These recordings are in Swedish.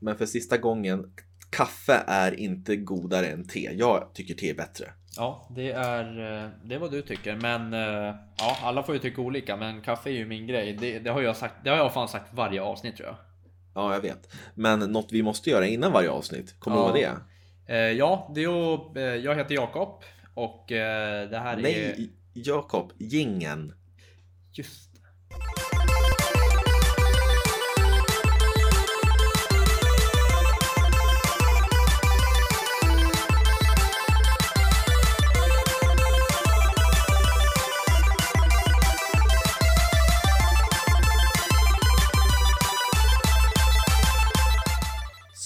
Men för sista gången, kaffe är inte godare än te. Jag tycker te är bättre. Ja, det är vad du tycker. Men ja, alla får ju tycka olika. Men kaffe är ju min grej. Det har jag fan sagt varje avsnitt, tror jag. Ja, jag vet. Men något vi måste göra innan varje avsnitt. Kommer du ihåg det? Ja, det är, jag heter Jakob. Och det här är... Nej, Jakob, gingen. Just det.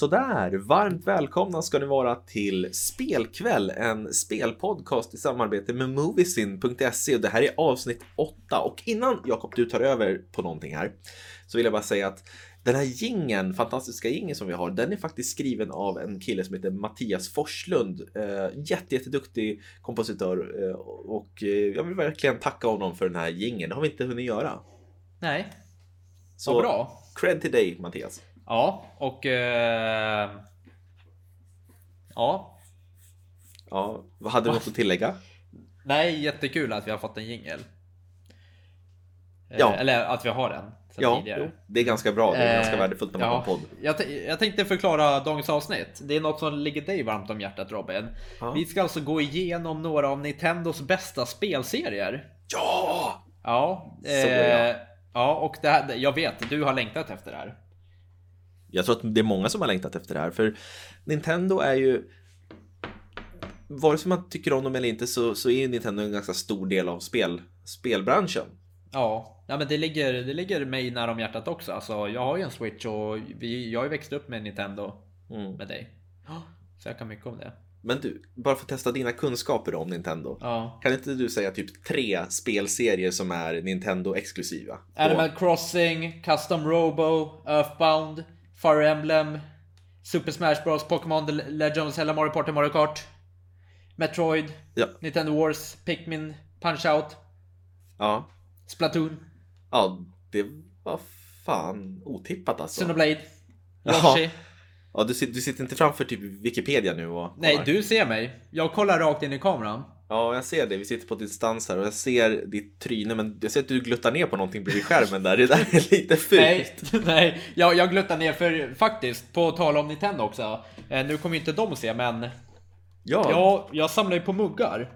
Sådär, varmt välkomna ska ni vara till Spelkväll, en spelpodcast i samarbete med Moviesin.se, och det här är avsnitt 8. Och innan Jakob du tar över på någonting här, så vill jag bara säga att den här gingen, fantastiska gingen som vi har, den är faktiskt skriven av en kille som heter Mattias Forslund. Jätteduktig kompositör, och jag vill verkligen tacka honom för den här gingen. Det har vi inte hunnit göra. Nej, så bra. Cred till dig, Mattias. Ja, och ja. Ja, vad hade du något att tillägga? Nej, jättekul att vi har fått en jingle. Ja. Eller att vi har den sedan tidigare. Jo, det är ganska bra, det är ganska värdefullt när man har podd. Jag tänkte förklara dagens avsnitt. Det är något som ligger dig varmt om hjärtat, Robin. Ja. Vi ska alltså gå igenom några av Nintendos bästa spelserier. Ja! Ja, ja, och det här, jag vet, du har längtat efter det här. Jag tror att det är många som har längtat efter det här. För Nintendo är ju, vare sig man tycker om dem eller inte, så är Nintendo en ganska stor del av spelbranschen. Ja, men det ligger mig nära om hjärtat också. Alltså, jag har ju en Switch, och jag har ju växt upp med Nintendo med dig. Så jag kan mycket om det. Men du, bara för att testa dina kunskaper om Nintendo, kan inte du säga typ 3 spelserier som är Nintendo-exklusiva? Animal Crossing, Custom Robo, Earthbound, Fire Emblem, Super Smash Bros, Pokémon Legends eller Mario Kart, Metroid, Nintendo Wars, Pikmin, Punch Out, Splatoon. Ja, det var fan otippat alltså. Xenoblade, Yoshi. Ja, du sitter inte framför typ Wikipedia nu och... Nej, du ser mig. Jag kollar rakt in i kameran. Ja, jag ser det. Vi sitter på distans här och jag ser ditt tryne, men jag ser att du gluttar ner på någonting bredvid skärmen där. Det där är lite fult. Nej, jag gluttar ner för faktiskt, på tal om Nintendo också. Nu kommer inte de se, men... Ja. Jag samlar ju på muggar.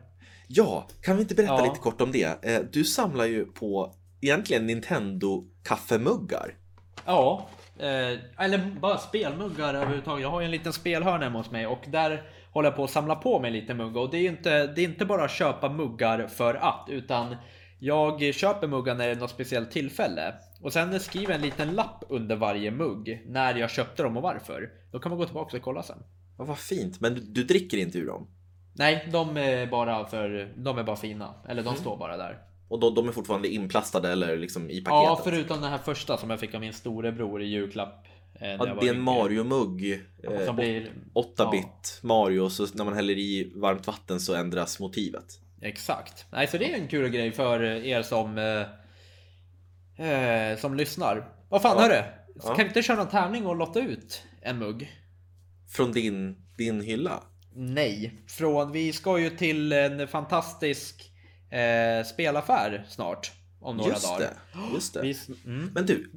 Ja, kan vi inte berätta lite kort om det? Du samlar ju på egentligen Nintendo-kaffemuggar. Ja, eller bara spelmuggar överhuvudtaget. Jag har ju en liten spelhörna hos mig, och där håller jag på att samla på mig lite muggar. Och det är inte bara att köpa muggar för att, utan jag köper muggar när det är något speciellt tillfälle. Och sen skriver en liten lapp under varje mugg när jag köpte dem och varför. Då kan man gå tillbaka och kolla sen. Ja, vad fint, men du dricker inte ur dem? Nej, de är bara fina. Eller de står bara där. Och de är fortfarande inplastade eller liksom i paketet? Ja, förutom den här första som jag fick av min storebror i julklapp. Det är en Mario-mugg, 8-bit Mario, så när man häller i varmt vatten så ändras motivet. Exakt. Nej, så det är en kul grej för er som lyssnar. Vad fan hörru? Kan vi inte köra en tärning och lotta ut en mugg? Från din hylla? Nej, vi ska ju till en fantastisk... spelaffär snart om några dagar. Just det. Men du,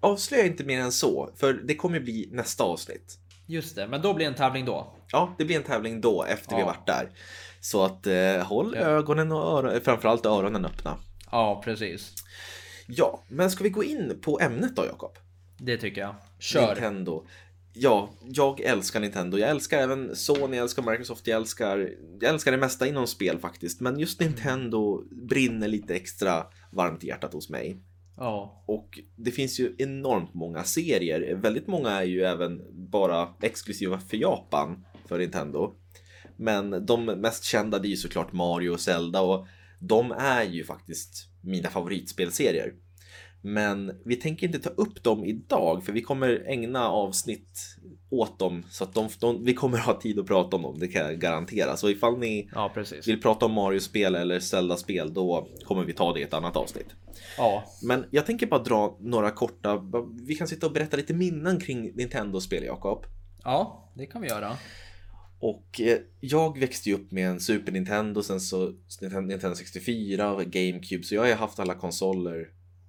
avslöja inte mer än så, för det kommer bli nästa avsnitt. Just det, men då blir en tävling då. Ja, det blir en tävling då efter vi har varit där. Så att håll ögonen och framförallt öronen öppna. Ja, precis. Ja, men ska vi gå in på ämnet då, Jakob? Det tycker jag. Kör. Nintendo. Ja, jag älskar Nintendo. Jag älskar även Sony, jag älskar Microsoft, jag älskar det mesta inom spel faktiskt. Men just Nintendo brinner lite extra varmt i hjärtat hos mig. Ja. Och det finns ju enormt många serier. Väldigt många är ju även bara exklusiva för Japan, för Nintendo. Men de mest kända, det är ju såklart Mario och Zelda, och de är ju faktiskt mina favoritspelserier. Men vi tänker inte ta upp dem idag, för vi kommer ägna avsnitt åt dem, så att vi kommer ha tid att prata om dem, det kan jag garantera. Så ifall ni vill prata om Mario-spel eller Zelda-spel, då kommer vi ta det i ett annat avsnitt. Ja. Men jag tänker bara dra några korta, vi kan sitta och berätta lite minnen kring Nintendo-spel, Jakob. Ja, det kan vi göra. Och jag växte ju upp med en Super Nintendo, sen så Nintendo 64, GameCube, så jag har haft alla konsoler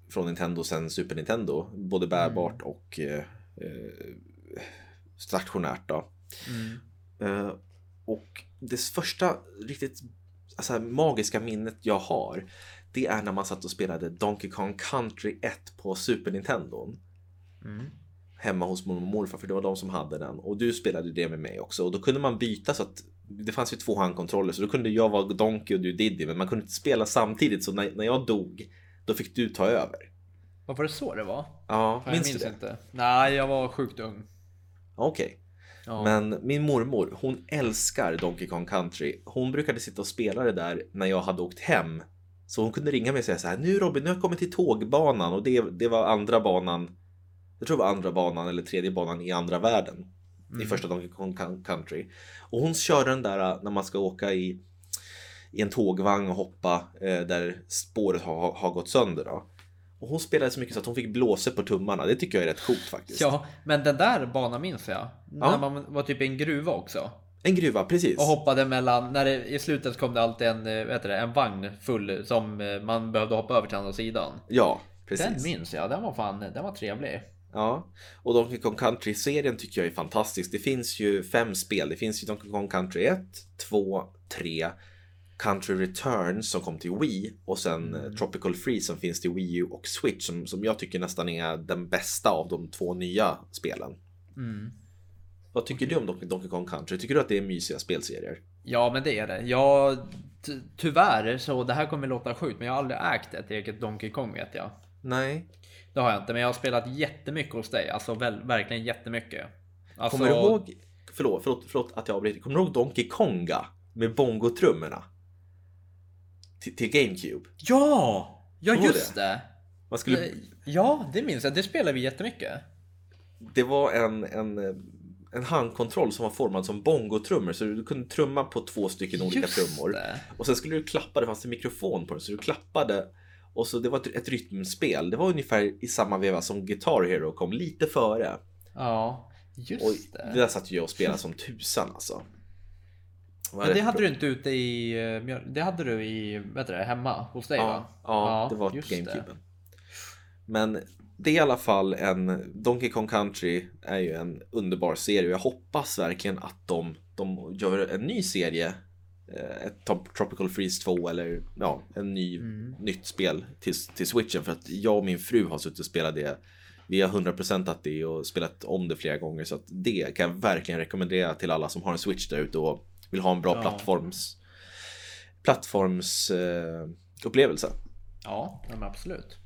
från Nintendo sen Super Nintendo, både bärbart och stationärt då. Och det första riktigt magiska minnet jag har, det är när man satt och spelade Donkey Kong Country 1 på Super Nintendo hemma hos mormor och morfar, för det var de som hade den, och du spelade det med mig också, och då kunde man byta, så att det fanns ju två handkontroller, så då kunde jag vara Donkey och du Diddy, men man kunde inte spela samtidigt, så när jag dog, då fick du ta över. Vad var det så det var? Ja, minns du det? Inte. Nej, jag var sjukt ung. Okej. Ja. Men min mormor, hon älskar Donkey Kong Country. Hon brukade sitta och spela det där när jag hade åkt hem. Så hon kunde ringa mig och säga så här: nu Robin, nu har jag kommit till tågbanan. Och det var andra banan. Jag tror det var andra banan eller tredje banan i andra världen. I första Donkey Kong Country. Och hon kör den där när man ska åka i en tågvagn och hoppa där spåret har gått sönder då. Och hon spelade så mycket så att hon fick blåsa på tummarna. Det tycker jag är rätt coolt faktiskt. Ja, men den där banan minns jag. Ja. När man var typ i en gruva också. En gruva, precis. Och hoppade mellan, när det, i slutet kom det alltid en vagn full som man behövde hoppa över till andra sidan. Ja, precis. Den minns jag, den var trevlig. Ja, och Donkey Kong Country-serien tycker jag är fantastisk. Det finns ju 5 spel. Det finns ju Donkey Kong Country 1, 2, 3... Country Returns som kom till Wii, och sen Tropical Freeze som finns till Wii U och Switch, som jag tycker nästan är den bästa av de 2 nya spelen. Vad tycker du om Donkey Kong Country? Tycker du att det är mysiga spelserier? Ja, men det är det. Jag, tyvärr, så det här kommer låta sjukt, men jag har aldrig ägt ett eget Donkey Kong, vet jag. Nej. Det har jag inte, men jag har spelat jättemycket hos dig. Alltså verkligen jättemycket. Alltså... Kommer du ihåg, förlåt att jag avbryter, kommer du ihåg Donkey Konga med bongotrummerna? Till GameCube. Ja just det. Man skulle... Ja, det minns jag. Det spelade vi jättemycket. Det var en handkontroll som var formad som bongotrummor, så du kunde trumma på 2 stycken olika trummor. Det. Och sen skulle du klappa, det fanns en mikrofon på den, så du klappade, och så det var ett rytmspel. Det var ungefär i samma veva som Guitar Hero kom, lite före. Ja, just och det. Det där satt jag och spelade som tusan alltså. Men det hade du inte ute i... Det hade du i, hemma hos dig, va? Ja, det var GameCuben. Men det är i alla fall en... Donkey Kong Country är ju en underbar serie. Jag hoppas verkligen att de gör en ny serie. Ett Tropical Freeze 2 eller en nytt spel till Switchen. För att jag och min fru har suttit och spelat det. Vi har 100%-at det och spelat om det flera gånger. Så att det kan jag verkligen rekommendera till alla som har en Switch där ute och vill ha en bra plattformsupplevelse. Ja, men absolut.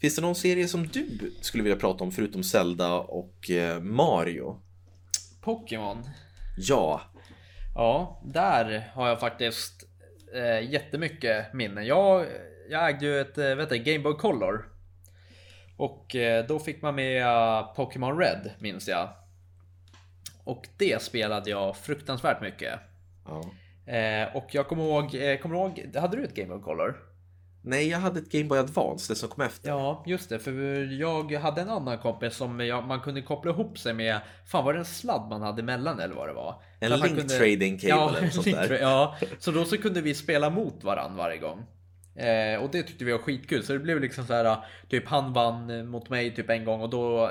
Finns det någon serie som du skulle vilja prata om förutom Zelda och Mario? Pokémon. Ja. Ja, där har jag faktiskt jättemycket minnen. Jag ägde ju ett Game Boy Color. Och då fick man med Pokémon Red, minns jag. Och det spelade jag fruktansvärt mycket. Ja. Och jag kommer ihåg, hade du ett Game Boy Color? Nej, jag hade ett Game Boy Advance, det som kom efter. Ja, just det, för jag hade en annan kompis som man kunde koppla ihop sig med. Fan, var det en sladd man hade emellan eller vad det var? En link-trading cable eller sånt där. Ja, så då så kunde vi spela mot varandra varje gång. Och det tyckte vi var skitkul. Så det blev liksom så här, typ han vann mot mig typ en gång. Och då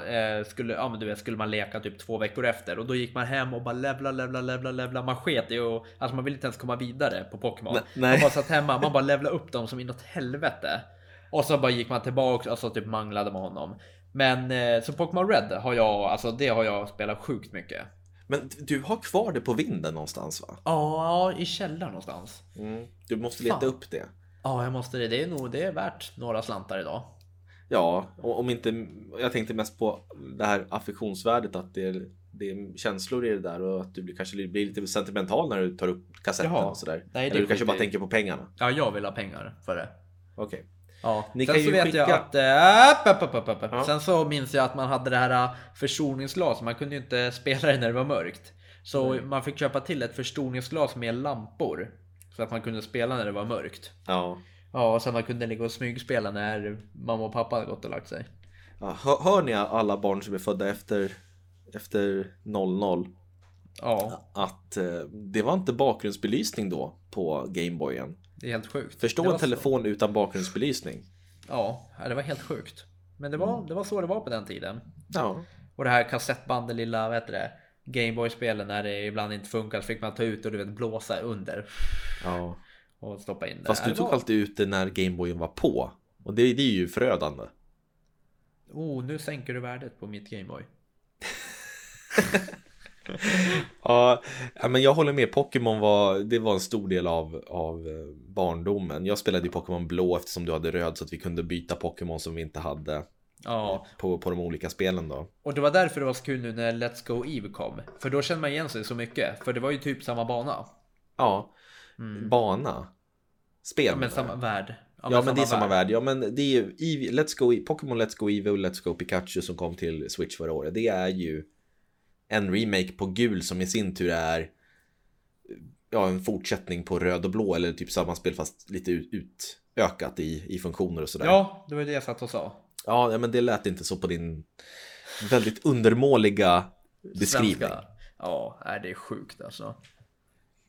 skulle man leka typ 2 veckor efter. Och då gick man hem och bara levla. Man sket i och, alltså man ville inte ens komma vidare på Pokémon. Man bara satt hemma, man bara levla upp dem som inåt helvete. Och så bara gick man tillbaka och så typ manglade med honom. Men så Pokémon Red har jag spelat sjukt mycket. Men du har kvar det på vinden någonstans, va? Ja, i källaren någonstans. Du måste leta upp det. Ja, jag måste det. Det är värt några slantar idag. Ja, och om inte... Jag tänkte mest på det här affektionsvärdet, att det är känslor i det där, och att du kanske blir lite sentimental när du tar upp kassetten och sådär. Eller du kanske bara tänker på pengarna. Ja, jag vill ha pengar för det. Okej. Ja, ni sen kan så ju vet skicka... jag att ja. Sen så minns jag att man hade det här förstoringsglas. Man kunde ju inte spela det när det var mörkt. Så man fick köpa till ett förstoringsglas med lampor så att man kunde spela när det var mörkt. Ja. Ja, och sen man kunde ligga och smygspela när mamma och pappa hade gått och lagt sig. Ja, hör ni alla barn som är födda efter 00? Ja. Att det var inte bakgrundsbelysning då på Gameboyen. Det är helt sjukt. Förstå en telefon utan bakgrundsbelysning. Ja, det var helt sjukt. Men det var så det var på den tiden. Ja. Och det här kassettbandet lilla, vad heter det? Gameboy-spelen när det ibland inte funkar så fick man ta ut och du vet blåsa under. Ja. Och stoppa in det. Fast du tog alltid ut det när Gameboyen var på. Och det är ju förödande. Nu sänker du värdet på mitt Gameboy. Ja, men jag håller med. Pokémon var en stor del av barndomen. Jag spelade ju Pokémon blå eftersom du hade röd så att vi kunde byta Pokémon som vi inte hade på de olika spelen då. Och det var därför det var så kul nu när Let's Go Eevee kom. För då kände man igen sig så mycket. För det var ju typ samma bana. Ja, bana. Spel. Ja, men samma värld. Men det är samma värld. Ja, men det är ju Pokémon Let's Go Eevee och Let's Go Pikachu som kom till Switch förra året. Det är ju en remake på gul som i sin tur är en fortsättning på röd och blå eller typ samma spel fast lite utökat i funktioner och sådär. Ja, det var det jag satt och sa. Ja, men det lät inte så på din väldigt undermåliga beskrivning. Svenska. Ja, det är sjukt alltså.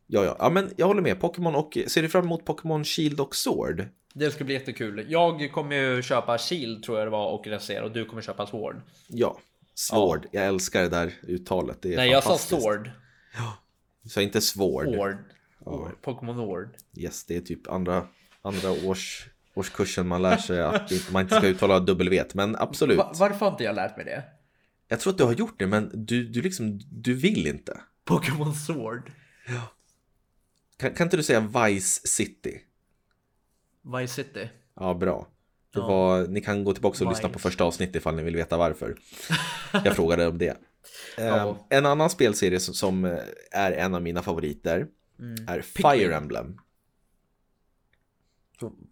Ja, men jag håller med. Pokémon och ser du fram emot Pokémon Shield och Sword? Det ska bli jättekul. Jag kommer ju köpa Shield tror jag det var och Resera och du kommer köpa Sword. Ja. Sword, jag älskar det där uttalet. Det är Nej, jag sa Sword. Ja, så inte Sword. Ord. Pokémon Ord. Yes, det är typ andra årskursen man lär sig att man inte ska uttala W, men absolut. Varför har inte jag lärt mig det? Jag tror att du har gjort det, men du vill inte. Pokémon Sword. Ja. Kan inte du säga Vice City? Vice City. Ja, bra. Ni kan gå tillbaka och lyssna på första avsnitt ifall ni vill veta varför. Jag frågade om det. En annan spelserie som är en av mina favoriter är Fire Emblem.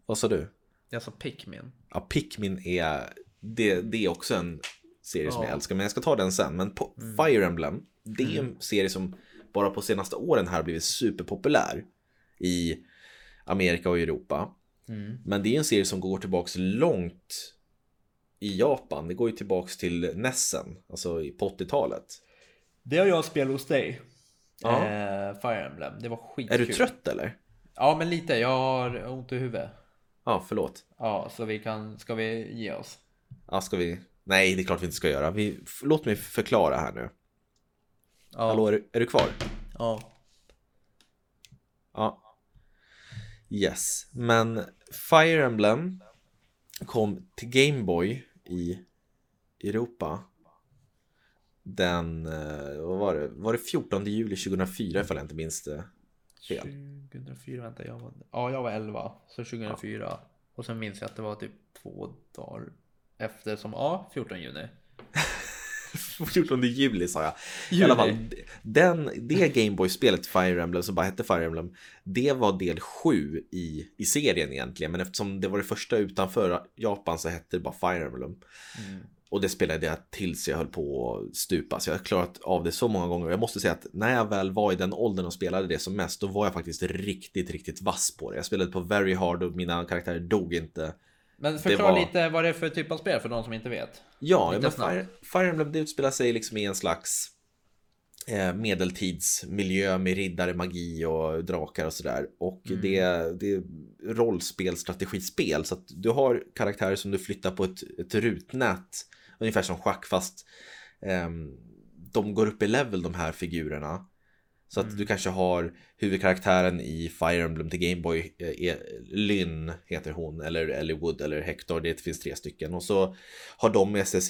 Vad sa du? Jag sa Pikmin. Ja, Pikmin är det är också en serie som jag älskar. Men jag ska ta den sen. Men Fire Emblem, det är en serie som bara på senaste åren här blivit superpopulär i Amerika och Europa. Mm. Men det är en serie som går tillbaks långt i Japan. Det går ju tillbaks till Nessen, alltså på 80-talet. Det har jag spelat hos dig. Ja. Fire Emblem, det var skitkul. Är du trött eller? Ja, men lite, jag har ont i huvudet. Ja, förlåt. Ja, så ska vi ge oss? Ja, ska vi? Nej, det är klart vi inte ska göra. Låt mig förklara här nu. Ja. Hallå, är du kvar? Ja. Yes, men Fire Emblem kom till Game Boy i Europa var det 14 juli 2004 ifall jag inte minns det fel. 2004, vänta, jag var 11, så 2004 och sen minns jag att det var typ 2 dagar efter 14 juni. 14 juli sa jag. I alla fall, det Gameboy-spelet Fire Emblem som bara hette Fire Emblem, det var del 7 i serien egentligen, men eftersom det var det första utanför Japan så hette det bara Fire Emblem. Och det spelade jag tills jag höll på att stupa, så jag har klarat av det så många gånger. Och jag måste säga att när jag väl var i den åldern och spelade det som mest, då var jag faktiskt riktigt, riktigt vass på det. Jag spelade på Very Hard och mina karaktärer dog inte. Men förklara lite vad det är för typ av spel för de som inte vet. Ja, men Fire Emblem det utspelar sig liksom i en slags medeltidsmiljö med riddare, magi och drakar och sådär. Och det är rollspel, strategispel. Så att du har karaktärer som du flyttar på ett rutnät. Ungefär som schack fast de går upp i level de här figurerna. Så att du kanske har huvudkaraktären i Fire Emblem till Game Boy, Lynn heter hon, eller Ellie Wood eller Hector, det finns 3 stycken. Och så har de med sig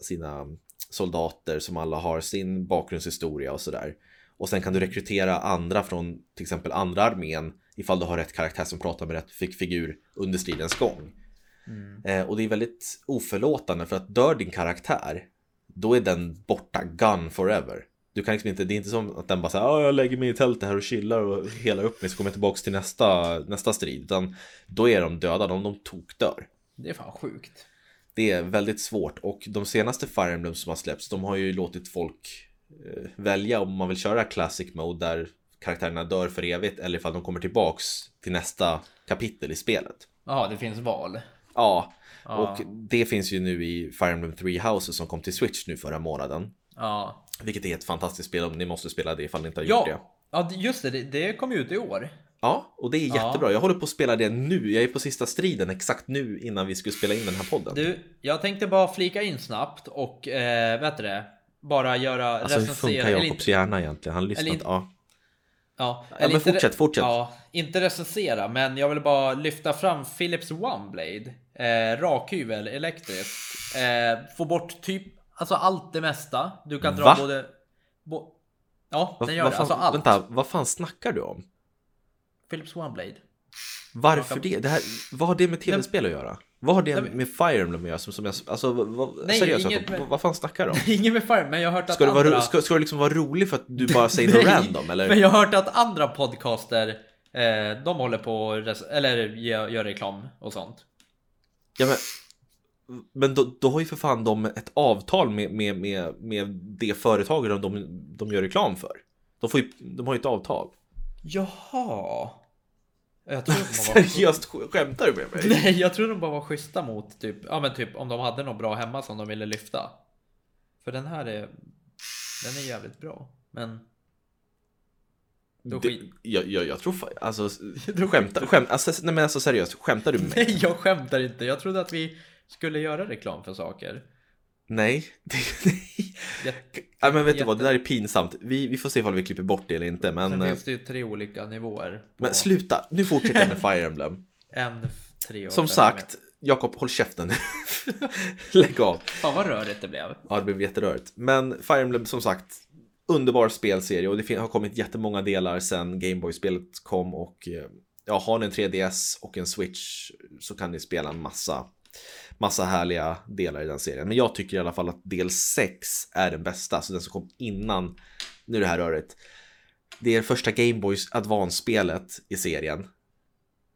sina soldater som alla har sin bakgrundshistoria och sådär. Och sen kan du rekrytera andra från till exempel andra armén ifall du har rätt karaktär som pratar med rätt figur under stridens gång. Och det är väldigt oförlåtande för att dör din karaktär, då är den borta, gone forever. Du kan liksom inte, det är inte som att den bara säger jag lägger mig i tältet här och chillar och hela upp mig så kommer jag tillbaka till nästa strid, utan då är de döda, de tokdör. Det är fan sjukt. Det är väldigt svårt. Och de senaste Fire Emblem som har släppts, de har ju låtit folk välja om man vill köra Classic Mode där karaktärerna dör för evigt eller ifall de kommer tillbaks till nästa kapitel i spelet. Ja, det finns val. Ja, och det finns ju nu i Fire Emblem 3 Houses som kom till Switch nu förra månaden. Ja. Vilket är ett fantastiskt spel om ni måste spela det ifall ni inte har gjort det. Ja, just det. Det kom ju ut i år. Ja, och det är jättebra. Jag håller på att spela det nu. Jag är på sista striden exakt nu innan vi skulle spela in den här podden. Du, jag tänkte bara flika in snabbt och vet du det? Bara göra alltså, recensera. Hur funkar Jakobs hjärna egentligen? Han lyssnat, men fortsätt. Ja, inte recensera, men jag vill bara lyfta fram Philips OneBlade. Rakhyvel, elektriskt. Få bort typ, alltså allt det mesta. Du kan dra den gör det. Alltså allt. Vänta, vad fan snackar du om? Philips OneBlade. Varför det? Det här, vad har det med tv-spel att göra? Vad har det med Fire Emblem att göra? Seriöst, vad fan snackar du om? Inget med Fire Emblem, men jag har hört att ska du liksom vara rolig för att du bara säger något random? Eller? Men jag har hört att andra podcaster, de håller på eller gör reklam och sånt. Ja, men då har ju för fan de ett avtal med det företaget de gör reklam för. De har ju ett avtal. Jaha. Jag tror seriöst, skämtar du med mig? Nej, jag tror de bara var schyssta mot typ, ja men typ om de hade något bra hemma som de ville lyfta. För den här är jävligt bra. Men jag tror alltså seriöst, skämtar du med mig? Nej, jag skämtar inte. Jag trodde att vi skulle göra reklam för saker. Nej. Men vet du vad, det där är pinsamt. Vi får se ifall vi klipper bort det eller inte, men sen finns det ju tre olika nivåer på... Men sluta, nu fortsätter med Fire Emblem. Som sagt, Jakob, håll käften. Lägg av. Fan vad rörigt det blev. Ja, det blev jätterörigt. Men Fire Emblem, som sagt, underbar spelserie. Och det har kommit jättemånga delar sen Game Boy-spelet kom. Och ja, har ni en 3DS och en Switch så kan ni spela en massa härliga delar i den serien. Men jag tycker i alla fall att del 6 är den bästa. Så den som kom innan, nu är det här röret. Det är första Game Boy Advance-spelet i serien.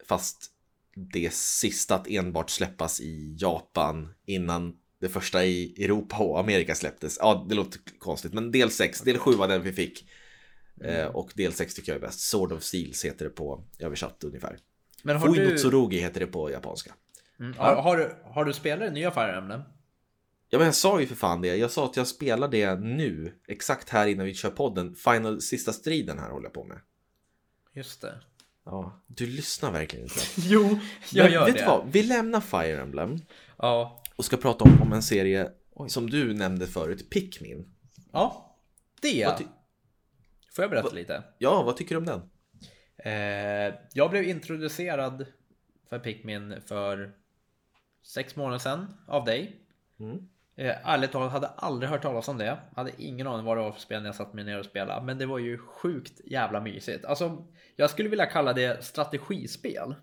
Fast det sista att enbart släppas i Japan innan det första i Europa och Amerika släpptes. Ja, det låter konstigt. Men del 6, del 7 var den vi fick. Och del 6 tycker jag är bäst. Sword of Seals heter det på översatt ungefär. Fuibutsurugi heter det på japanska. Mm. Ja. Har du spelat det nya Fire Emblem? Ja, men jag sa ju för fan det. Jag sa att jag spelar det nu. Exakt här innan vi kör podden. Final, sista striden här håller jag på med. Just det. Ja, du lyssnar verkligen inte. Jo, jag gör vet det. Vet du vad? Vi lämnar Fire Emblem. Ja. Och ska prata om en serie som du nämnde förut, Pikmin. Ja, det. Får jag berätta lite? Ja, vad tycker du om den? Jag blev introducerad för Pikmin för 6 månader sedan av dig. Ärligt talat, hade aldrig hört talas om det. Hade ingen aning vad det var för spel när jag satt mig ner och spelade. Men det var ju sjukt jävla mysigt. Alltså, jag skulle vilja kalla det strategispel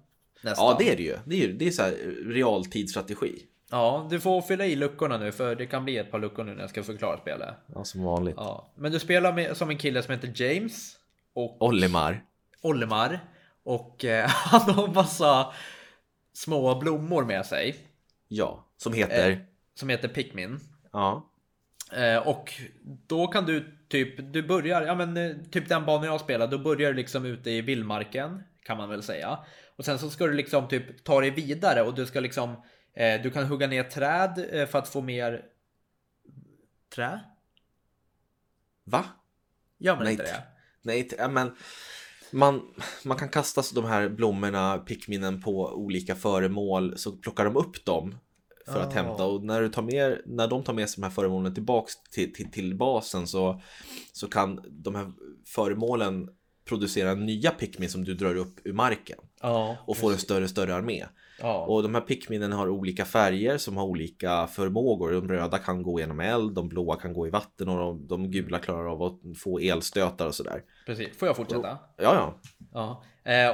nästan. Ja, det är det ju. Det är så här realtidsstrategi. Ja, du får fylla i luckorna nu, för det kan bli ett par luckor nu när jag ska förklara spelet. Ja, som vanligt. Ja. Men du spelar som en kille som heter James och Olimar. Och han har en massa små blommor med sig. Ja, som heter Pikmin. Ja. Och då kan du typ, du börjar, ja men typ den banan jag spelar, då börjar du liksom ute i vildmarken, kan man väl säga. Och sen så ska du liksom typ ta dig vidare, och du ska liksom, du kan hugga ner träd för att få mer trä. Va? Ja, men inte det. Nej, men... Man kan kasta de här blommorna, pikminen, på olika föremål, så plockar de upp dem för att hämta. Och när de tar med sig de här föremålen tillbaka till basen, så kan de här föremålen producera nya pikmin som du drar upp ur marken. Och får en större armé. Och de här pikminen har olika färger som har olika förmågor. De röda kan gå genom eld, de blåa kan gå i vatten, och de gula klarar av att få elstötar och sådär. Precis, får jag fortsätta? Ja.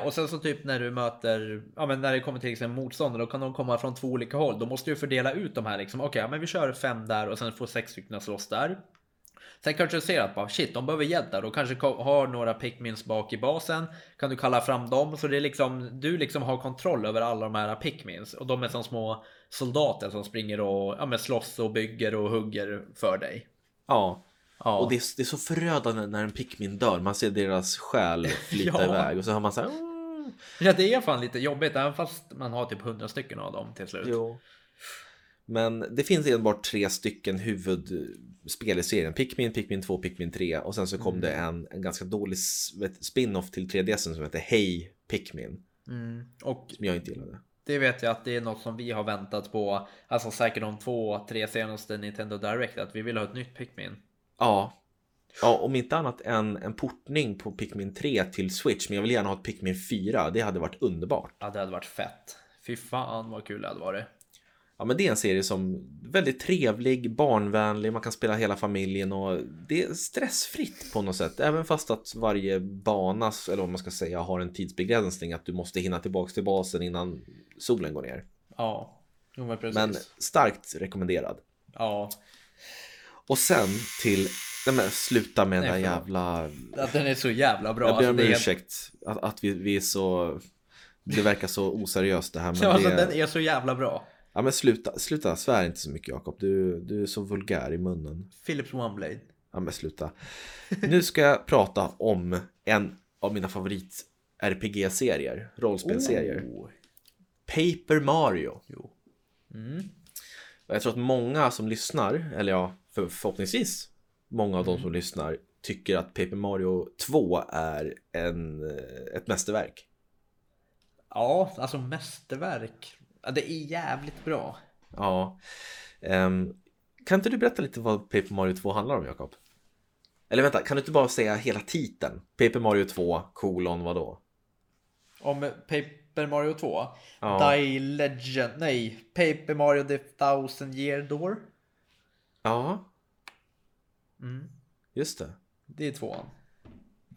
Och sen så typ när du möter, ja men när det kommer till exempel motståndare, då kan de komma från två olika håll. Då måste du fördela ut de här liksom, okej, men vi kör 5 där och sen får 6 stycken slåss där. Sen kanske du ser att bara, shit, de behöver hjälp där. Då kanske har några Pikmins bak i basen. Kan du kalla fram dem? Så det är liksom, du liksom har kontroll över alla de här Pikmins. Och de är som små soldater som springer och ja, men slåss och bygger och hugger för dig. Ja. Ja. Och det är så förödande när en Pikmin dör. Man ser deras själ flyta ja. Iväg. Och så har man så här... Ja, det är fan lite jobbigt. Även fast man har typ 100 stycken av dem till slut. Jo. Men det finns enbart 3 stycken huvudspel i serien. Pikmin, Pikmin 2, Pikmin 3. Och sen så kom det en ganska dålig spin-off till 3DS som heter Hey Pikmin. Och som jag inte gillade. Det vet jag att det är något som vi har väntat på. Alltså säkert de 2-3 senaste Nintendo Direct. Att vi vill ha ett nytt Pikmin. Ja. Ja, om inte annat än en portning på Pikmin 3 till Switch. Men jag vill gärna ha ett Pikmin 4. Det hade varit underbart. Ja, det hade varit fett. Fy fan vad kul det hade varit. Ja, men det är en serie som väldigt trevlig, barnvänlig, man kan spela hela familjen och det är stressfritt på något sätt. Även fast att varje bana, eller om man ska säga, har en tidsbegränsning att du måste hinna tillbaka till basen innan solen går ner. Ja, precis. Men starkt rekommenderad. Ja. Och sen till... Nej, men sluta med den jävla... Att den är så jävla bra. Jag ber om ursäkt att vi är så... Det verkar så oseriöst det här. Men ja, alltså, den är så jävla bra. Ja, men sluta, svär inte så mycket, Jakob. Du är så vulgär i munnen. Philips OneBlade. Ja, men sluta. Nu ska jag prata om en av mina favorit RPG-serier, rollspelserier. Oh. Paper Mario. Jo. Mm. Jag tror att många som lyssnar, eller ja, förhoppningsvis många av de som lyssnar, tycker att Paper Mario 2 är ett mästerverk. Ja, alltså mästerverk. Ja, det är jävligt bra. Ja. Kan inte du berätta lite vad Paper Mario 2 handlar om, Jakob? Eller vänta, kan du inte bara säga hela titeln? Paper Mario 2, vadå? Om Paper Mario 2? Ja. Die Legend, nej. Paper Mario The Thousand Year Door? Ja. Mm. Just det. Det är 2.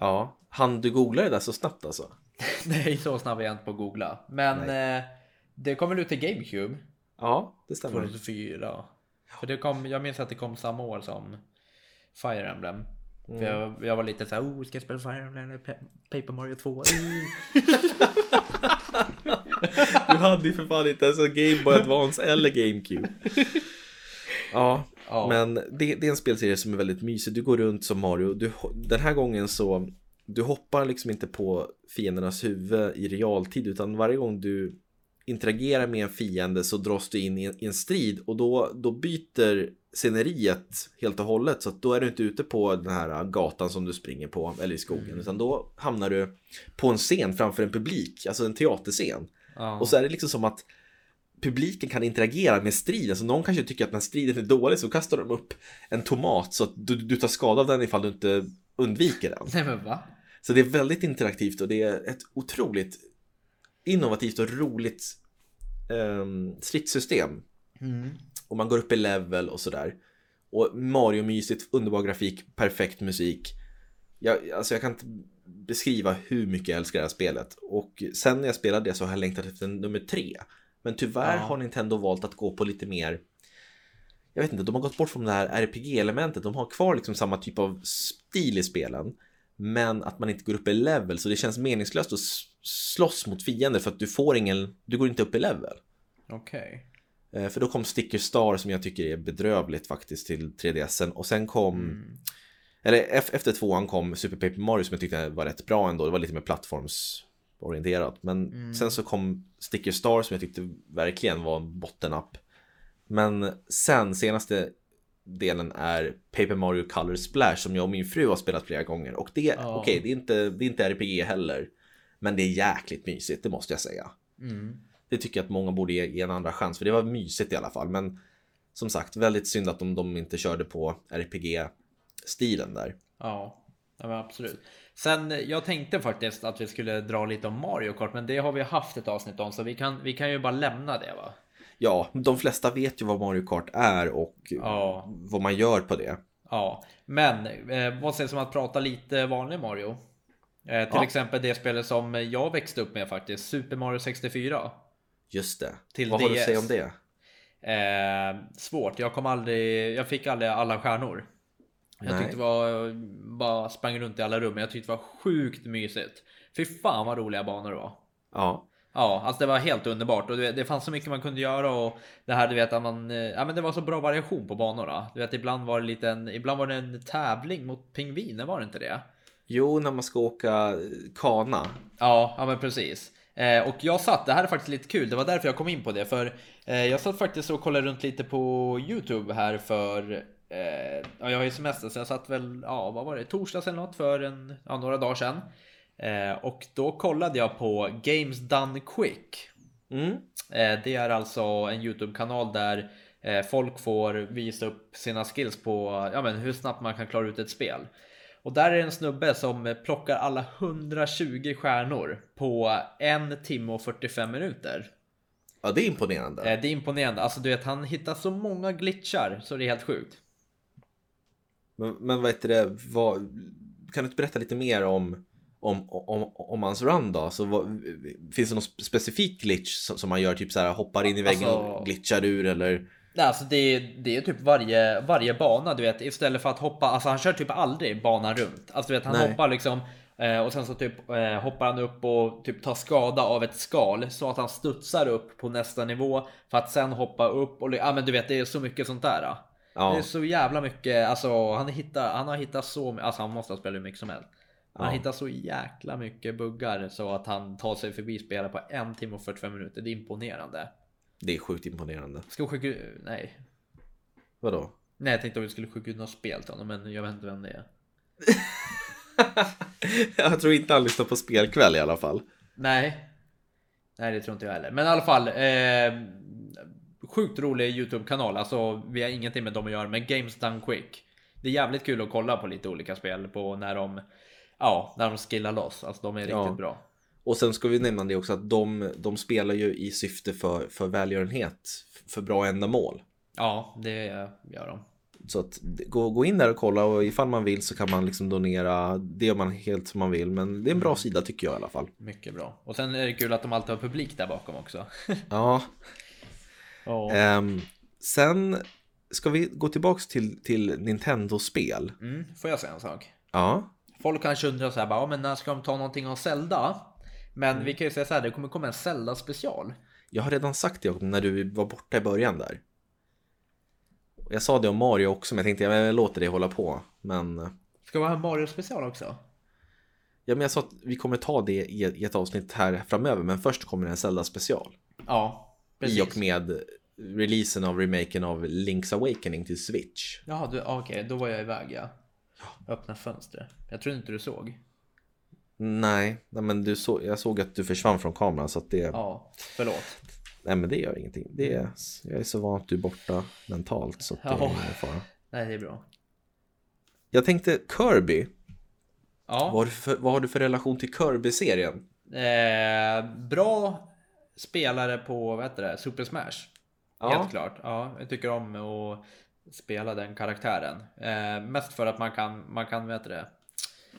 Ja. Han du googlar det där så snabbt alltså? Nej, så snabbt är jag inte på att googla. Men... det kommer ut till GameCube. Ja, det stämmer. 2004. För det kom, jag minns att det kom samma år som Fire Emblem. Mm. För jag var lite så här, ska jag spela Fire Emblem eller Paper Mario 2? Du hade ju för fan inte ens en Game Boy Advance eller GameCube. Ja. Men det är en spelserie som är väldigt mysig. Du går runt som Mario. Den här gången så, du hoppar liksom inte på fiendernas huvud i realtid, utan varje gång du interagera med en fiende så dras du in i en strid, och då byter sceneriet helt och hållet, så att då är du inte ute på den här gatan som du springer på eller i skogen, utan då hamnar du på en scen framför en publik, alltså en teaterscen. Och så är det liksom som att publiken kan interagera med striden, så någon kanske tycker att när striden är dålig så kastar de upp en tomat så att du tar skada av den ifall du inte undviker den. Nej, men va? Så det är väldigt interaktivt, och det är ett otroligt innovativt och roligt stridssystem. Och man går upp i level och sådär. Och Mario-mysigt, underbar grafik, perfekt musik. Jag kan inte beskriva hur mycket jag älskar det här spelet. Och sen när jag spelade det så har jag längtat efter nummer 3. Men tyvärr har Nintendo valt att gå på lite mer... Jag vet inte, de har gått bort från det här RPG-elementet. De har kvar liksom samma typ av stil i spelen, men att man inte går upp i level, så det känns meningslöst att slåss mot fiender för att du går inte upp i level. Okej. För då kom Sticker Star, som jag tycker är bedrövligt faktiskt, till 3DSen, och sen kom eller efter 2:an kom Super Paper Mario, som jag tyckte var rätt bra ändå. Det var lite mer plattformsorienterat, men sen så kom Sticker Star som jag tyckte verkligen var en bottom-up. Men sen senaste delen är Paper Mario Color Splash, som jag och min fru har spelat flera gånger, och det är okej, det är inte RPG heller, men det är jäkligt mysigt, det måste jag säga. Det tycker jag att många borde ge en andra chans, för det var mysigt i alla fall. Men som sagt, väldigt synd att de inte körde på RPG-stilen där. Ja, men absolut. Sen, jag tänkte faktiskt att vi skulle dra lite om Mario Kart, men det har vi haft ett avsnitt om, så vi kan ju bara lämna det, va? Ja, de flesta vet ju vad Mario Kart är och vad man gör på det. Ja, men vad sägs om att prata lite vanlig Mario? Till exempel det spelet som jag växte upp med faktiskt, Super Mario 64. Just det, till vad DS. Har du att säga om det? Svårt, jag fick aldrig alla stjärnor. Jag tyckte det var, bara sprang runt i alla rum. Jag tyckte det var sjukt mysigt. Fy fan vad roliga banor det var. Ja. Ja, alltså det var helt underbart. Och det fanns så mycket man kunde göra. Och det här, du vet, att man, ja, men det var så bra variation på banorna. Du vet, ibland var det en tävling mot pingviner, var det inte det? Jo, när man ska åka kana. Ja, men precis. Och jag satt, det här är faktiskt lite kul, det var därför jag kom in på det. För jag satt faktiskt och kollade runt lite på YouTube här för... jag har ju semester, så jag satt väl, vad var det, torsdags eller något för några dagar sedan. Och då kollade jag på Games Done Quick. Det är alltså en YouTube-kanal där folk får visa upp sina skills på, ja, men hur snabbt man kan klara ut ett spel. Och där är en snubbe som plockar alla 120 stjärnor på 1 timme och 45 minuter. Ja, det är imponerande. Det är imponerande. Alltså du vet, han hittar så många glitchar så det är helt sjukt. Men vad heter det? Kan du inte berätta lite mer om hans run då? Så finns det någon specifik glitch som man gör, typ så här, hoppar in i väggen och glitchar ur eller... Nej, alltså det är typ varje bana, du vet, istället för att hoppa, alltså han kör typ aldrig banan runt. Alltså du vet, han hoppar liksom och sen så typ hoppar han upp och typ tar skada av ett skal så att han studsar upp på nästa nivå för att sen hoppa upp och men du vet, det är så mycket sånt där. Ja. Det är så jävla mycket, alltså han har hittat så, alltså han måste spela hur mycket som helst. Han hittar så jäkla mycket buggar så att han tar sig förbi spelare på 1 timme och 45 minuter. Det är imponerande. Det är sjukt imponerande. Ska vi skicka ut... Nej. Vadå? Nej, jag tänkte att vi skulle skicka ut något spel till honom, men jag vet inte vem det är. Jag tror inte han lyssnar på spelkväll i alla fall. Nej, det tror inte jag heller. Men i alla fall, sjukt rolig YouTube-kanal. Alltså, vi har ingenting med dem att göra, men Games Done Quick. Det är jävligt kul att kolla på lite olika spel på när de skillar loss. Alltså, de är riktigt bra. Och sen ska vi nämna det också att de spelar ju i syfte för välgörenhet, för bra ändamål. Ja, det gör de. Så att gå in där och kolla, och ifall man vill så kan man liksom donera, det gör man helt som man vill, men det är en bra sida tycker jag i alla fall. Mycket bra. Och sen är det kul att de alltid har publik där bakom också. Ja. Sen ska vi gå tillbaka till Nintendo-spel. Får jag säga en sak? Ja. Folk kanske undrar så här, men när ska de ta någonting av Zelda? Men vi kan ju säga så här, det kommer komma en Zelda-special. Jag har redan sagt det när du var borta i början där. Jag sa det om Mario också, men jag tänkte jag låter dig hålla på. Men... Ska vi ha en Mario-special också? Ja, men jag sa att vi kommer ta det i ett avsnitt här framöver. Men först kommer en Zelda-special. Ja, precis. I och med releasen av remaken av Link's Awakening till Switch. Jaha, okej, då var jag iväg, ja. Öppna fönster. Jag tror inte du såg. Nej, men jag såg att du försvann från kameran så att det... Ja, förlåt. Nej, men det gör ingenting. Jag är så van att du är borta mentalt så att det är ingen fara. Nej, det är bra. Jag tänkte Kirby. Ja. Vad har du för relation till Kirby-serien? Bra spelare på, vad heter det, Super Smash. Ja. Helt klart. Ja, jag tycker om att spela den karaktären. Mest för att man kan vad heter det,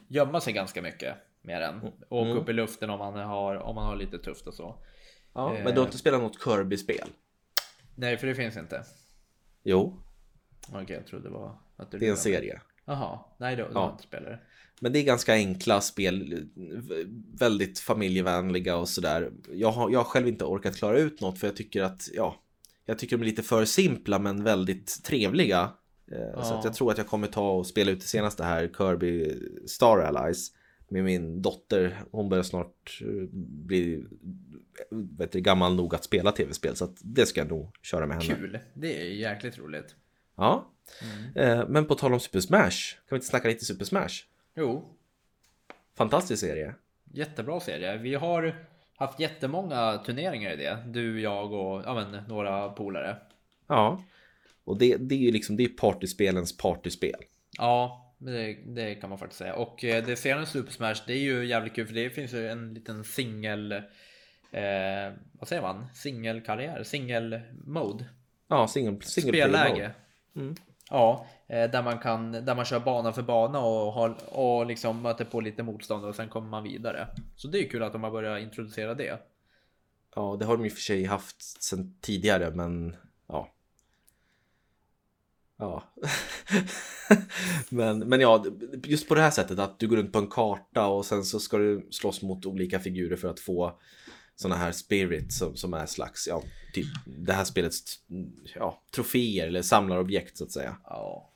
gömma sig ganska mycket. Med den. Och åka upp i luften om man har lite tufft och så. Ja, men du har inte spelat något Kirby-spel? Nej, för det finns inte. Jo. Okej, jag trodde det var... Att det är en serie. Jaha, nej då har inte spelat det. Men det är ganska enkla spel. Väldigt familjevänliga och sådär. Jag har själv inte orkat klara ut något för jag tycker att, jag tycker de är lite för simpla men väldigt trevliga. Så att jag tror att jag kommer ta och spela ut det senaste här, Kirby Star Allies. Med min dotter, hon börjar snart bli gammal nog att spela tv-spel. Så att det ska jag nog köra med henne. Kul, det är jäkligt roligt. Ja, men på tal om Super Smash, kan vi inte snacka lite Super Smash? Jo. Fantastisk serie. Jättebra serie, vi har haft jättemånga turneringar i det. Du, jag och några polare. Ja, och det är ju liksom, det är partyspelens partyspel. Ja. Det kan man faktiskt säga. Och det senaste Super Smash, det är ju jävligt kul. För det finns ju en liten singelkarriär, single-mode. Ja, single spelläge. Ja, där man kör bana för bana och liksom möter på lite motstånd och sen kommer man vidare. Så det är ju kul att de har börjat introducera det. Ja, det har de ju för sig haft sedan tidigare, men ja. Ja. Men ja, just på det här sättet att du går runt på en karta och sen så ska du slåss mot olika figurer för att få såna här spirit som är slags, ja, typ det här spelets, ja, troféer eller samlarobjekt så att säga. Ja.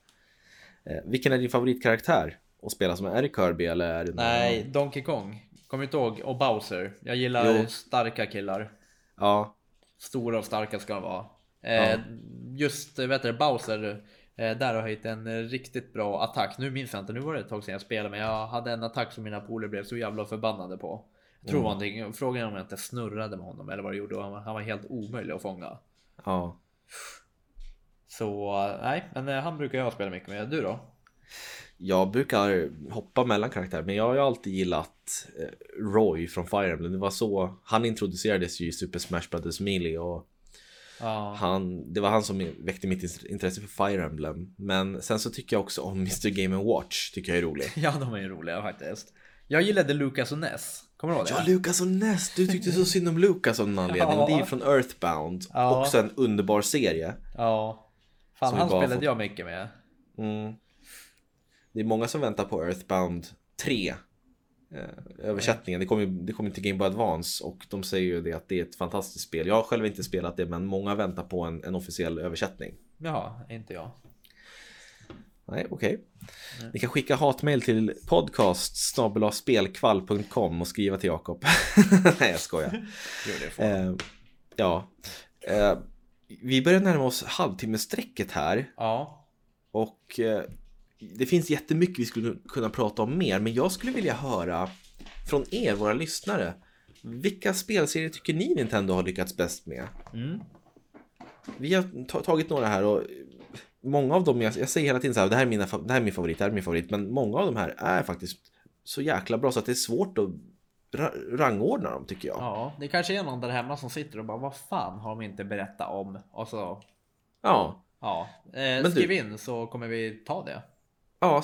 Vilken är din favoritkaraktär att spela som? Är det Kirby eller är det... Nej, Donkey Kong. Kommer inte ihåg. Och Bowser. Jag gillar starka killar. Ja. Stora och starka ska de vara. Just, vet du, Bowser, där har jag hittat en riktigt bra attack. Nu minns jag inte, nu var det ett tag sedan jag spelade, men jag hade en attack som mina poler blev så jävla förbannade på. Jag tror någonting, frågan är om jag inte snurrade med honom eller vad det gjorde. Han var helt omöjlig att fånga. Ja. Så nej, men han brukar jag spela mycket med. Du då? Jag brukar hoppa mellan karaktärer, men jag har ju alltid gillat Roy från Fire Emblem. Det var så han introducerades ju i Super Smash Bros Melee och det var han som väckte mitt intresse för Fire Emblem. Men sen så tycker jag också om Mr. Game & Watch, tycker jag är rolig. Ja, de är ju roliga faktiskt. Jag gillade Lucas och Ness. Kommer du ihåg det? Ja, Lucas och Ness. Du tyckte så synd om Lucas av någon anledning. Ja. Det är ju från Earthbound. Ja. Också en underbar serie. Ja. Fan, han spelade jag mycket med. Mm. Det är många som väntar på Earthbound 3 översättningen. Det kommer till Game Boy Advance och de säger ju det att det är ett fantastiskt spel. Jag har själv inte spelat det, men många väntar på en officiell översättning. Ja, inte jag. Nej, okej. Okay. Ni kan skicka hatmail till podcast@spelkvall.com och skriva till Jakob. Nej, jag skojar. Vi börjar närma oss halvtimmesträcket här. Ja. Och det finns jättemycket vi skulle kunna prata om mer, men jag skulle vilja höra från er, våra lyssnare, vilka spelserier tycker ni Nintendo har lyckats bäst med? Mm. Vi har tagit några här och många av dem, jag säger hela tiden så här, det här är min favorit, men många av de här är faktiskt så jäkla bra så att det är svårt att rangordna dem, tycker jag. Ja, det kanske är någon där hemma som sitter och bara, vad fan har de inte berättat om? Och så... Ja. Skriv in så kommer vi ta det. Ja,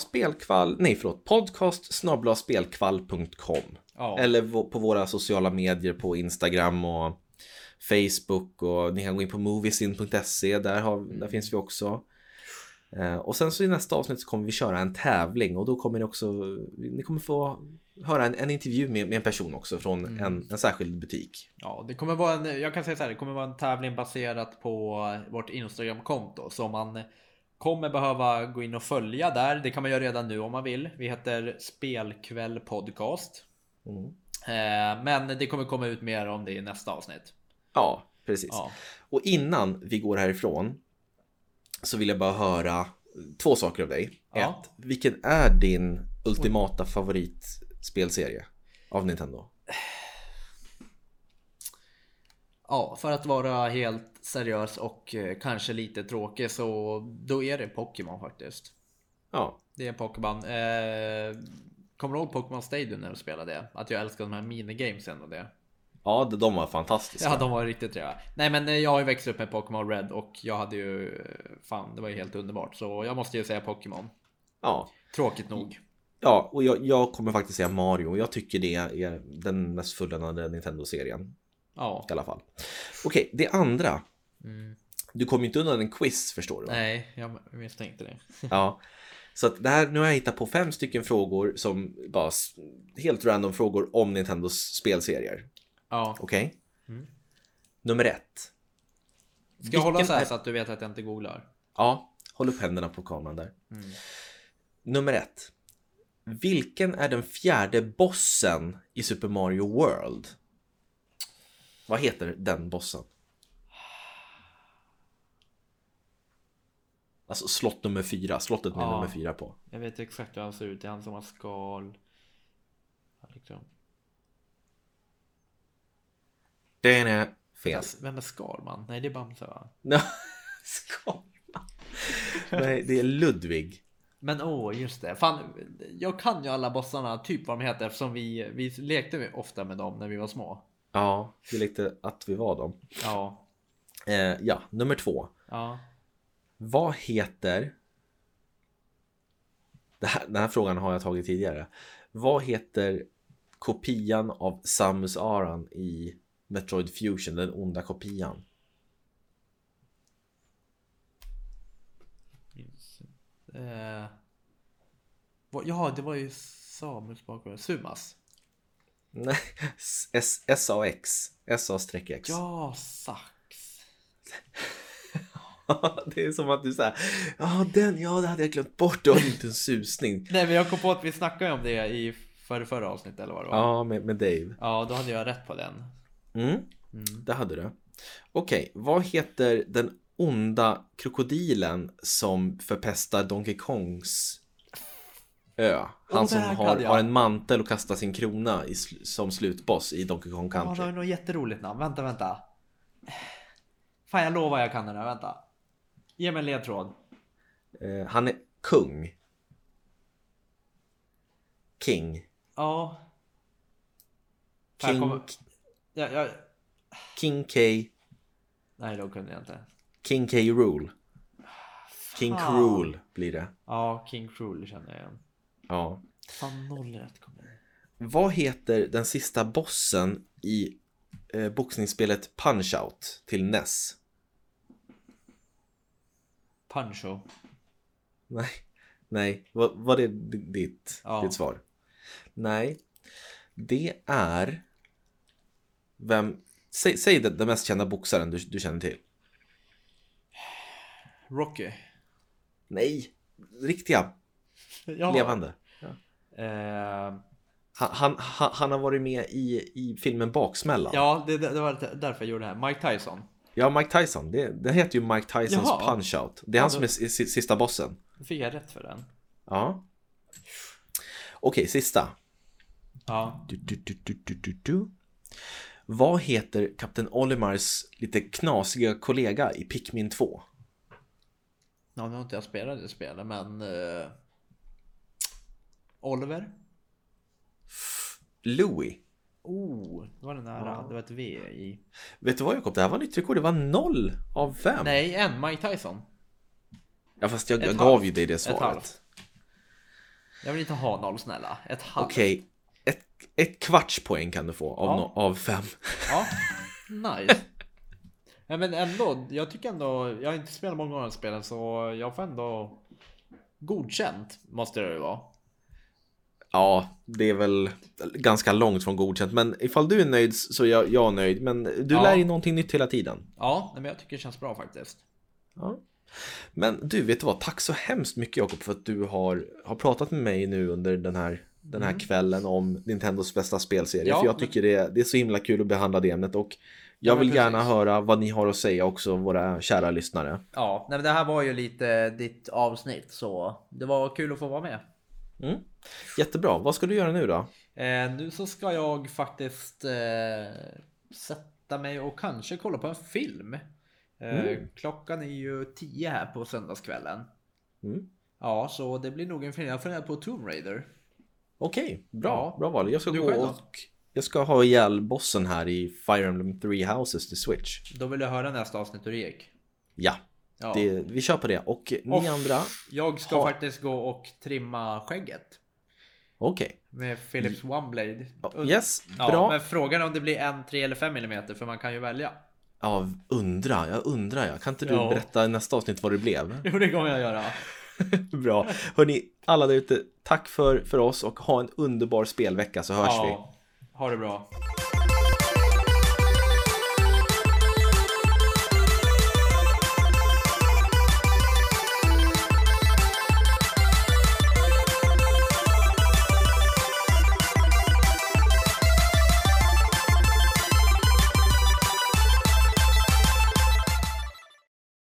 podcast@spelkvall.com. Ja. Eller på våra sociala medier, på Instagram och Facebook, och ni kan gå in på Moviesin.se, där finns vi också. Och sen så i nästa avsnitt så kommer vi köra en tävling, och då kommer ni kommer få höra en intervju med en person också från en särskild butik. Ja, det kommer vara det kommer vara en tävling baserat på vårt Instagram-konto, så man kommer behöva gå in och följa där. Det kan man göra redan nu om man vill. Vi heter Spelkväll Podcast. Men det kommer komma ut mer om det i nästa avsnitt. Ja, precis. Ja. Och innan vi går härifrån så vill jag bara höra två saker av dig. Ja. Ett, vilken är din ultimata favoritspelserie av Nintendo? Ja, för att vara helt seriös och kanske lite tråkig, så då är det Pokémon faktiskt. Ja. Det är Pokémon. Kommer du ihåg Pokémon Stadium när du spelade det? Att jag älskar de här minigamesen och det. Ja, de var fantastiska. Ja, de var riktigt trevliga. Nej, men jag har ju växt upp med Pokémon Red och jag hade ju... Fan, det var ju helt underbart. Så jag måste ju säga Pokémon. Ja. Tråkigt nog. Ja, och jag kommer faktiskt säga Mario. Jag tycker det är den mest fulländade Nintendo-serien. Ja. I alla fall. Okej, det andra... Du kommer ju inte undan en quiz, förstår du? Nej, jag misstänkte det. Ja. Så att det här, nu har jag hittat på 5 stycken frågor som bara helt random frågor om Nintendos spelserier. Ja. Okej. Nummer 1. Ska jag hålla så här så att du vet att jag inte googlar? Ja, håll upp händerna på kameran där. Nummer 1. Vilken är den fjärde bossen i Super Mario World? Vad heter den bossen? Alltså slott nummer 4. Slottet med nummer 4 på. Jag vet exakt hur han ser ut. Det är han som har skal. Det är fel. Vem är Skalman? Nej, det är Bamsa, va? Skalman. Nej, det är Ludvig. Men just det. Fan, jag kan ju alla bossarna, typ vad de heter, eftersom vi lekte ofta med dem när vi var små. Ja, vi lekte att vi var dem. Ja. Nummer 2. Ja. Vad heter... Den här frågan har jag tagit tidigare. Vad heter kopian av Samus Aran i Metroid Fusion, den onda kopian? Ja, det var ju Samus bakom. Sumas. Nej, S-A-X. S-A-X. Ja, sax. Det är som att du såhär, ja, det hade jag glömt bort. Det var inte en susning. Nej, men jag kom på att vi snackade om det i förra avsnittet eller vad det var. Ja, med Dave. Ja, då hade jag rätt på den. Det hade du. Okej, vad heter den onda krokodilen som förpestar Donkey Kongs ö? Han som har en mantel och kastar sin krona som slutboss i Donkey Kong Country. Han har ju något jätteroligt namn. Vänta. Fan, jag lovar jag kan den här. Vänta. Ge mig en ledtråd. Han är kung. King. Ja. King. Ja. King K. Nej, då kunde jag inte. King K. Rool. King K. Rool blir det. Ja, King K. Rool känner jag igen. Ja. Fan, noll rätt kommer. Vad heter den sista bossen i boxningsspelet Punch Out till Ness? Puncho. Nej. Var det ditt svar? Nej. Det är... Vem... Säg den mest kända boxaren du känner till. Rocky. Nej, riktiga. Levande. Ja. Han har varit med i filmen Baksmällan. Ja, det var därför jag gjorde det här. Mike Tyson. Ja, Mike Tyson. Det heter ju Mike Tysons Punch-Out. Det är han som är sista bossen. Då fick jag rätt för den. Ja. Okej, sista. Ja. Vad heter Kapten Olimars lite knasiga kollega i Pikmin 2? Ja, nu har inte jag spelat det spelet, men... Oliver? Louis. Oh, det var den där. Ja. Det var ett V i... Vet du vad, Jakob? Det här var nytt rekord. Det var 0 av 5. Nej, en. Mike Tyson. Ja, fast jag gav ju dig det svaret. Jag vill inte ha 0, snälla. Ett halvt. Okej. Ett kvarts poäng kan du få av 5. Ja, nice. Ja, men ändå, jag tycker ändå, jag har inte spelat många gånger spel, så jag får ändå godkänt, måste det ju vara. Ja, det är väl ganska långt från godkänt, men ifall du är nöjd så är jag nöjd, men du lär ju någonting nytt hela tiden. Ja, men jag tycker det känns bra faktiskt. Ja. Men du, vet du vad, tack så hemskt mycket, Jakob, för att du har pratat med mig nu under den här kvällen om Nintendos bästa spelserie. För jag tycker det är så himla kul att behandla det ämnet. Och jag vill gärna höra vad ni har att säga också, våra kära lyssnare. Ja, nej, men det här var ju lite ditt avsnitt, så det var kul att få vara med. Jättebra, vad ska du göra nu då? Nu så ska jag faktiskt sätta mig och kanske kolla på en film. Klockan är ju 10 här på söndagskvällen. Ja, så det blir nog en film. Jag funderar på Tomb Raider. Okej, bra val. Jag ska gå och jag ska ha ihjäl bossen här i Fire Emblem 3 Houses till Switch. Då vill jag höra nästa avsnitt hur det gick. Ja. Vi kör på det. Och ni andra... Jag ska faktiskt gå och trimma skägget. Okej. Med Philips OneBlade. Yes, bra. Ja, men frågan är om det blir 1, 3 eller 5 millimeter, för man kan ju välja. Ja, jag undrar. Kan inte du berätta i nästa avsnitt vad det blev? Jo, det kommer jag göra. Bra. Hörrni, alla där ute, tack för oss och ha en underbar spelvecka, så hörs vi. Ha det bra.